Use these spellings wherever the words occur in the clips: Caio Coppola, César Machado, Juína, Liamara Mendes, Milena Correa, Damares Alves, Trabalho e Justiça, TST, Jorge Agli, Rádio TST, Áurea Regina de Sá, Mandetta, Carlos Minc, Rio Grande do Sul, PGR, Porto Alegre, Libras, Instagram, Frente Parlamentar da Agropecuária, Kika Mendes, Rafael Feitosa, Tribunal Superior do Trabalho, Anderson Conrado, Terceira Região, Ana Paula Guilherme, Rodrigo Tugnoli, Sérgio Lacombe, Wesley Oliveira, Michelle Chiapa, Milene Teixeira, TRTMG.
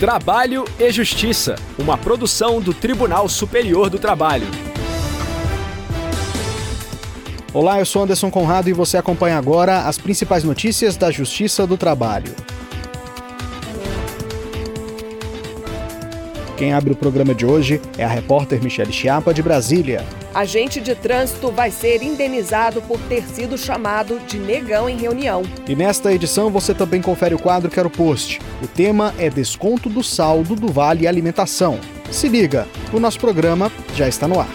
Trabalho e Justiça, uma produção do Tribunal Superior do Trabalho. Olá, eu sou Anderson Conrado e você acompanha agora as principais notícias da Justiça do Trabalho. Quem abre o programa de hoje é a repórter Michelle Chiapa, de Brasília. Agente de trânsito vai ser indenizado por ter sido chamado de negão em reunião. E nesta edição você também confere o quadro Quero Post. O tema é desconto do saldo do Vale Alimentação. Se liga, o nosso programa já está no ar.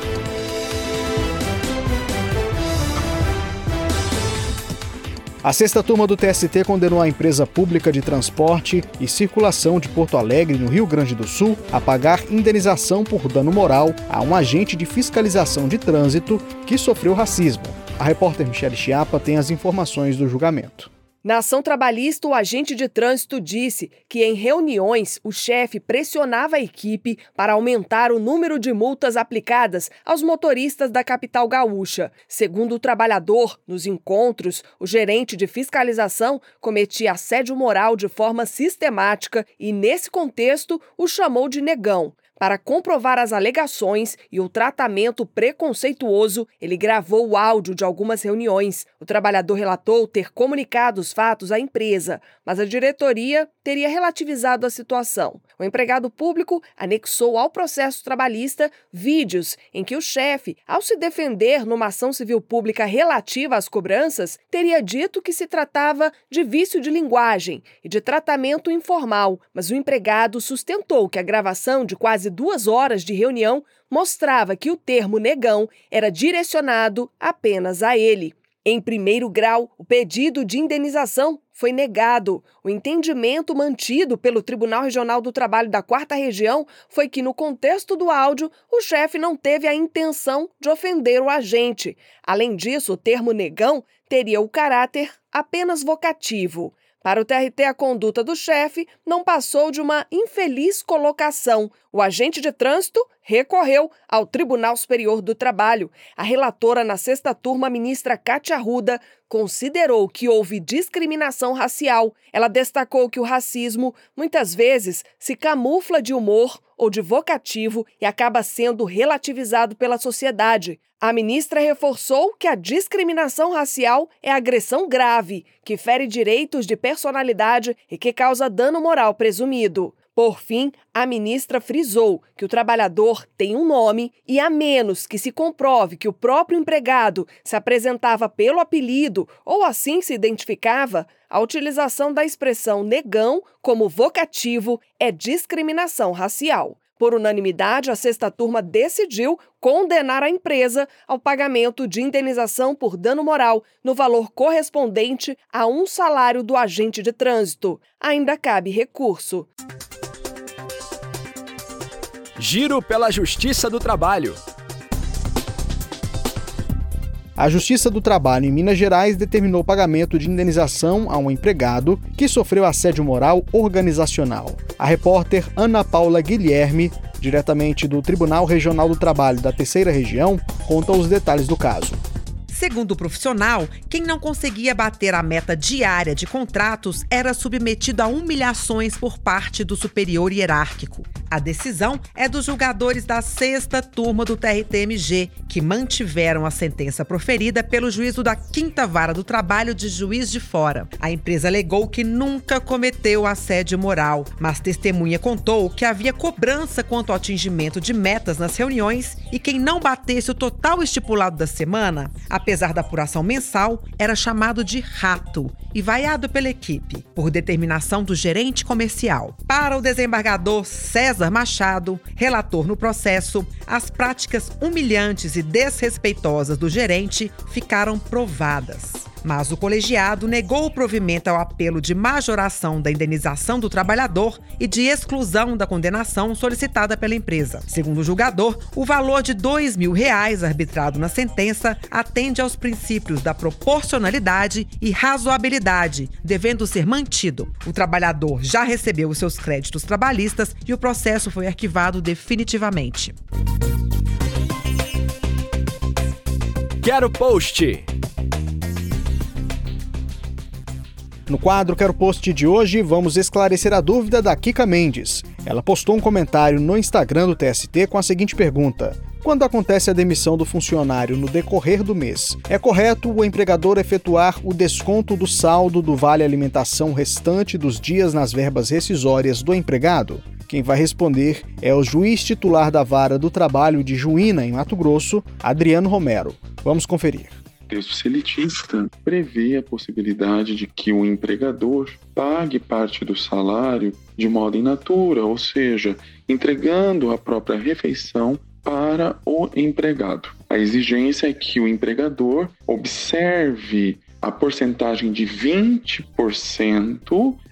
A sexta turma do TST condenou a empresa pública de transporte e circulação de Porto Alegre, no Rio Grande do Sul, a pagar indenização por dano moral a um agente de fiscalização de trânsito que sofreu racismo. A repórter Michelle Chiapa tem as informações do julgamento. Na ação trabalhista, o agente de trânsito disse que em reuniões o chefe pressionava a equipe para aumentar o número de multas aplicadas aos motoristas da capital gaúcha. Segundo o trabalhador, nos encontros, o gerente de fiscalização cometia assédio moral de forma sistemática e, nesse contexto, o chamou de negão. Para comprovar as alegações e o tratamento preconceituoso, ele gravou o áudio de algumas reuniões. O trabalhador relatou ter comunicado os fatos à empresa, mas a diretoria teria relativizado a situação. O empregado público anexou ao processo trabalhista vídeos em que o chefe, ao se defender numa ação civil pública relativa às cobranças, teria dito que se tratava de vício de linguagem e de tratamento informal, mas o empregado sustentou que a gravação de quase 2 horas de reunião mostrava que o termo negão era direcionado apenas a ele. Em primeiro grau, o pedido de indenização foi negado. O entendimento mantido pelo Tribunal Regional do Trabalho da Quarta Região foi que, no contexto do áudio, o chefe não teve a intenção de ofender o agente. Além disso, o termo negão teria o caráter apenas vocativo. Para o TRT, a conduta do chefe não passou de uma infeliz colocação. O agente de trânsito recorreu ao Tribunal Superior do Trabalho. A relatora na sexta turma, ministra Kátia Arruda, considerou que houve discriminação racial. Ela destacou que o racismo, muitas vezes, se camufla de humor ou de vocativo e acaba sendo relativizado pela sociedade. A ministra reforçou que a discriminação racial é agressão grave, que fere direitos de personalidade e que causa dano moral presumido. Por fim, a ministra frisou que o trabalhador tem um nome e, a menos que se comprove que o próprio empregado se apresentava pelo apelido ou assim se identificava, a utilização da expressão negão como vocativo é discriminação racial. Por unanimidade, a sexta turma decidiu condenar a empresa ao pagamento de indenização por dano moral no valor correspondente a um salário do agente de trânsito. Ainda cabe recurso. Giro pela Justiça do Trabalho. A Justiça do Trabalho em Minas Gerais determinou o pagamento de indenização a um empregado que sofreu assédio moral organizacional. A repórter Ana Paula Guilherme, diretamente do Tribunal Regional do Trabalho da Terceira Região, conta os detalhes do caso. Segundo o profissional, quem não conseguia bater a meta diária de contratos era submetido a humilhações por parte do superior hierárquico. A decisão é dos julgadores da sexta turma do TRTMG, que mantiveram a sentença proferida pelo juízo da 5ª Vara do Trabalho de Juiz de Fora. A empresa alegou que nunca cometeu assédio moral, mas testemunha contou que havia cobrança quanto ao atingimento de metas nas reuniões e quem não batesse o total estipulado da semana, apesar da apuração mensal, era chamado de rato e vaiado pela equipe, por determinação do gerente comercial. Para o desembargador César Machado, relator no processo, as práticas humilhantes e desrespeitosas do gerente ficaram provadas. Mas o colegiado negou o provimento ao apelo de majoração da indenização do trabalhador e de exclusão da condenação solicitada pela empresa. Segundo o julgador, o valor de R$ 2.000 arbitrado na sentença atende aos princípios da proporcionalidade e razoabilidade, devendo ser mantido. O trabalhador já recebeu os seus créditos trabalhistas e o processo foi arquivado definitivamente. Quero Post. No quadro Quero Post de hoje, vamos esclarecer a dúvida da Kika Mendes. Ela postou um comentário no Instagram do TST com a seguinte pergunta: quando acontece a demissão do funcionário no decorrer do mês, é correto o empregador efetuar o desconto do saldo do Vale Alimentação restante dos dias nas verbas rescisórias do empregado? Quem vai responder é o juiz titular da Vara do Trabalho de Juína, em Mato Grosso, Adriano Romero. Vamos conferir. O texto seletista prevê a possibilidade de que o empregador pague parte do salário de modo in natura, ou seja, entregando a própria refeição para o empregado. A exigência é que o empregador observe a porcentagem de 20%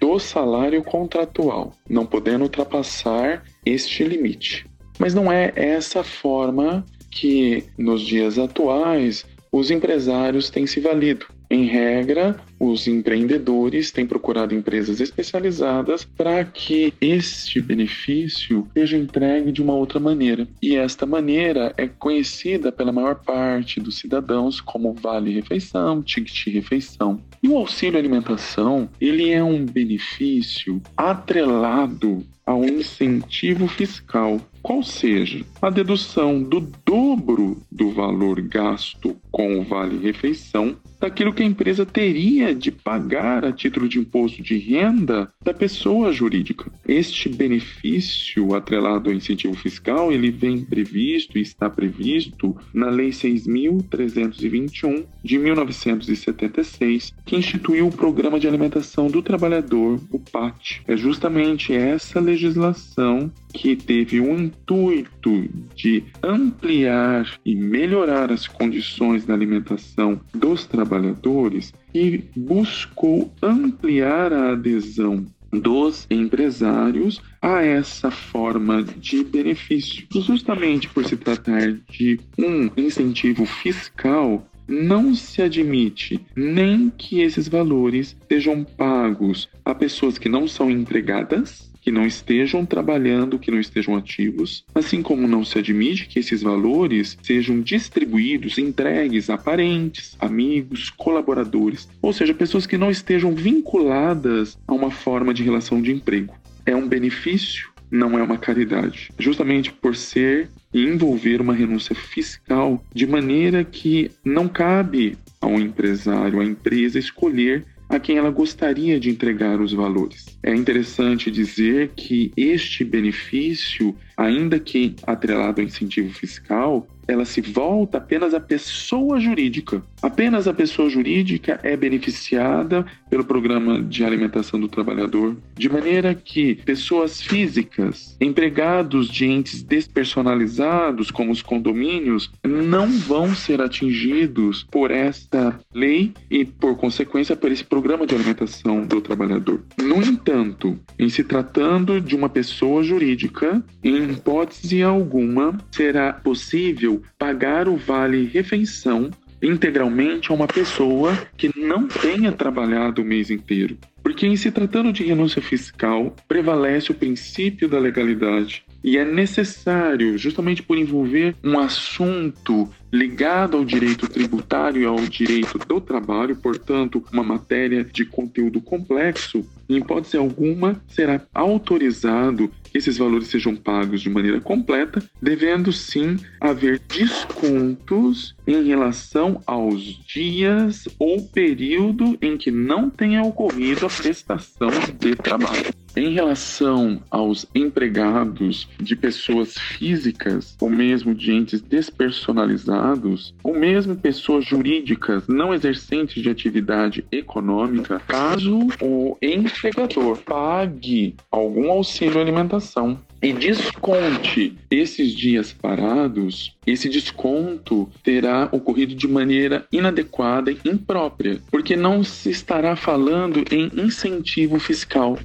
do salário contratual, não podendo ultrapassar este limite. Mas não é essa forma que, nos dias atuais, os empresários têm se valido. Em regra, os empreendedores têm procurado empresas especializadas para que este benefício seja entregue de uma outra maneira. E esta maneira é conhecida pela maior parte dos cidadãos como vale-refeição, ticket-refeição. E o auxílio alimentação, ele é um benefício atrelado a um incentivo fiscal, qual seja a dedução do dobro do valor gasto com o vale-refeição daquilo que a empresa teria de pagar a título de imposto de renda da pessoa jurídica. Este benefício atrelado ao incentivo fiscal, ele vem previsto e está previsto na Lei 6.321 de 1976, que instituiu o Programa de Alimentação do Trabalhador, o PAT. É justamente essa legislação que teve o intuito de ampliar e melhorar as condições da alimentação dos trabalhadores e buscou ampliar a adesão dos empresários a essa forma de benefício. Justamente por se tratar de um incentivo fiscal, não se admite nem que esses valores sejam pagos a pessoas que não são empregadas, que não estejam trabalhando, que não estejam ativos, assim como não se admite que esses valores sejam distribuídos, entregues a parentes, amigos, colaboradores, ou seja, pessoas que não estejam vinculadas a uma forma de relação de emprego. É um benefício, não é uma caridade, justamente por ser e envolver uma renúncia fiscal, de maneira que não cabe ao empresário, à empresa, escolher a quem ela gostaria de entregar os valores. É interessante dizer que este benefício, ainda que atrelado ao incentivo fiscal, ela se volta apenas à pessoa jurídica. Apenas a pessoa jurídica é beneficiada pelo Programa de Alimentação do Trabalhador, de maneira que pessoas físicas, empregados de entes despersonalizados, como os condomínios, não vão ser atingidos por esta lei e, por consequência, por esse Programa de Alimentação do Trabalhador. No entanto, em se tratando de uma pessoa jurídica, em hipótese alguma, será possível pagar o vale-refeição integralmente a uma pessoa que não tenha trabalhado o mês inteiro. Porque, em se tratando de renúncia fiscal, prevalece o princípio da legalidade e é necessário, justamente por envolver um assunto ligado ao direito tributário e ao direito do trabalho, portanto, uma matéria de conteúdo complexo, em hipótese alguma, será autorizado que esses valores sejam pagos de maneira completa, devendo sim haver descontos em relação aos dias ou período em que não tenha ocorrido a prestação de trabalho. Em relação aos empregados de pessoas físicas, ou mesmo de entes despersonalizados, ou mesmo pessoas jurídicas não exercentes de atividade econômica, caso o empregador pague algum auxílio alimentação e desconte esses dias parados, esse desconto terá ocorrido de maneira inadequada e imprópria, porque não se estará falando em incentivo fiscal.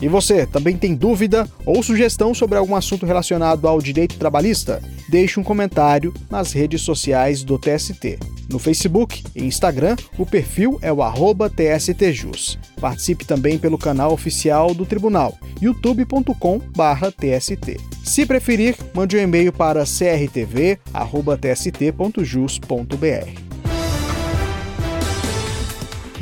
E você, também tem dúvida ou sugestão sobre algum assunto relacionado ao direito trabalhista? Deixe um comentário nas redes sociais do TST. No Facebook e Instagram, o perfil é o @TSTJus. Participe também pelo canal oficial do Tribunal, youtube.com/TST. Se preferir, mande um e-mail para crtv@tst.jus.br.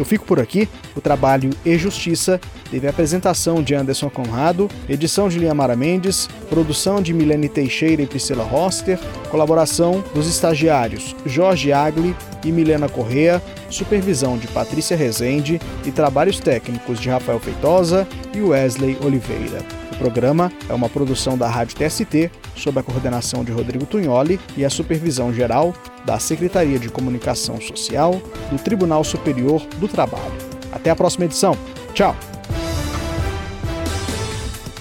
Eu fico por aqui. O Trabalho e Justiça teve a apresentação de Anderson Conrado, edição de Liamara Mendes, produção de Milene Teixeira e Priscila Roster, colaboração dos estagiários Jorge Agli e Milena Correa, supervisão de Patrícia Rezende e trabalhos técnicos de Rafael Feitosa e Wesley Oliveira. O programa é uma produção da Rádio TST, sob a coordenação de Rodrigo Tugnoli e a supervisão geral da Secretaria de Comunicação Social do Tribunal Superior do Trabalho. Até a próxima edição. Tchau!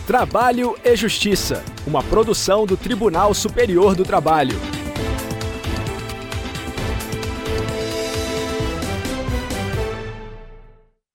Trabalho e Justiça, uma produção do Tribunal Superior do Trabalho.